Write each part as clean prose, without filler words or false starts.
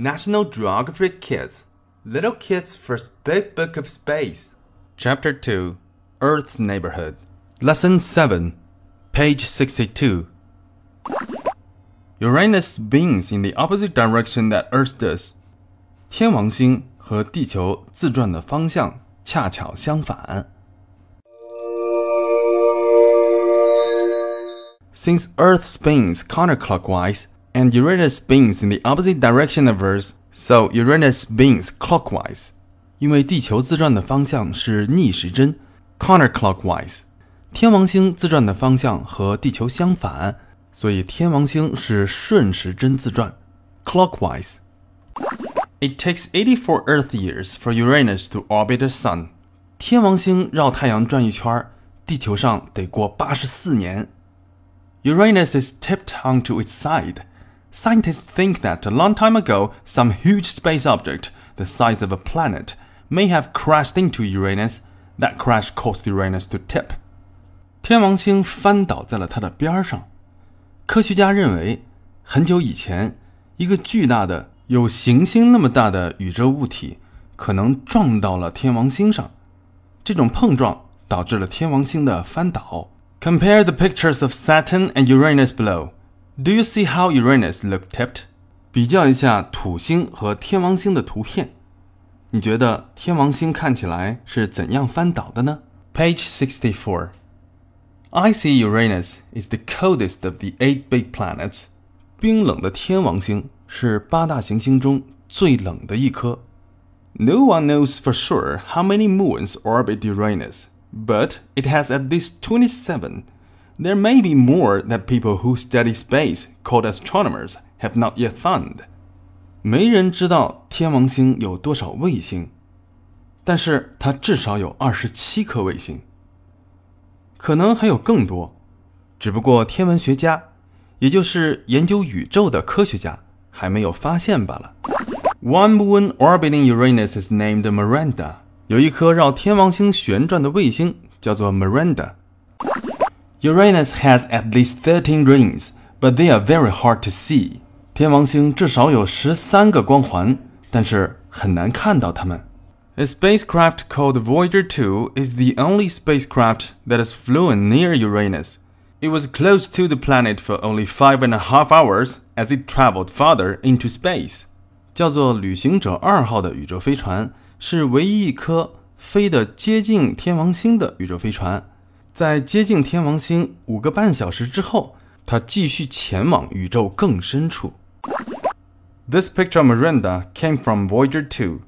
National Geographic Kids, Little Kids' First Big Book of Space. Chapter 2, Earth's Neighborhood. Lesson 7, page 62. Uranus spins in the opposite direction that Earth does. 天王星和地球自转的方向恰巧相反。Since Earth spins counterclockwise,And Uranus spins in the opposite direction of Earth, so Uranus spins clockwise. 因为地球自转的方向是逆时针 counterclockwise. 天王星自转的方向和地球相反，所以天王星是顺时针自转 clockwise. It takes 84 Earth years for Uranus to orbit the Sun. 天王星绕太阳转一圈，地球上得过84年。Uranus is tipped onto its side.Scientists think that a long time ago, some huge space object, the size of a planet, may have crashed into Uranus. That crash caused Uranus to tip. 天王星翻倒在了它的边上。科学家认为，很久以前，一个巨大的、有行星那么大的宇宙物体，可能撞到了天王星上。这种碰撞导致了天王星的翻倒。Compare the pictures of Saturn and Uranus below.Do you see how Uranus look tipped? 比较一下土星和天王星的图片。你觉得天王星看起来是怎样翻倒的呢？ Page 64. Icy Uranus is the coldest of the 8 big planets. 冰冷的天王星是八大行星中最冷的一颗。No one knows for sure how many moons orbit Uranus, but it has at least 27.There may be more that people who study space, called astronomers, have not yet found. 没人知道天王星有多少卫星，但是它至少有27颗卫星，可能还有更多。只不过天文学家，也就是研究宇宙的科学家，还没有发现罢了。One moon orbiting Uranus is named Miranda. 有一颗绕天王星旋转的卫星叫做 Miranda.Uranus has at least 13 rings, but they are very hard to see. 天王星至少有13个光环，但是很难看到它们。A spacecraft called Voyager 2 is the only spacecraft that has flown near Uranus. It was close to the planet for only 5.5 hours as it traveled farther into space. 叫做旅行者2号的宇宙飞船是唯一一颗飞得接近天王星的宇宙飞船。在接近天王星5.5小时之后，它继续前往宇宙更深处。This picture of Miranda came from Voyager 2.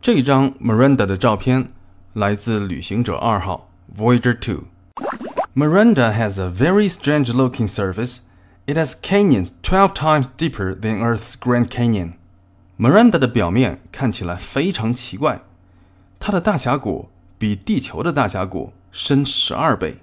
这张 Miranda 的照片来自旅行者2号 Voyager 2. Miranda has a very strange looking surface. It has canyons 12 times deeper than Earth's Grand Canyon. Miranda 的表面看起来非常奇怪，它的大峡谷比地球的大峡谷深12倍。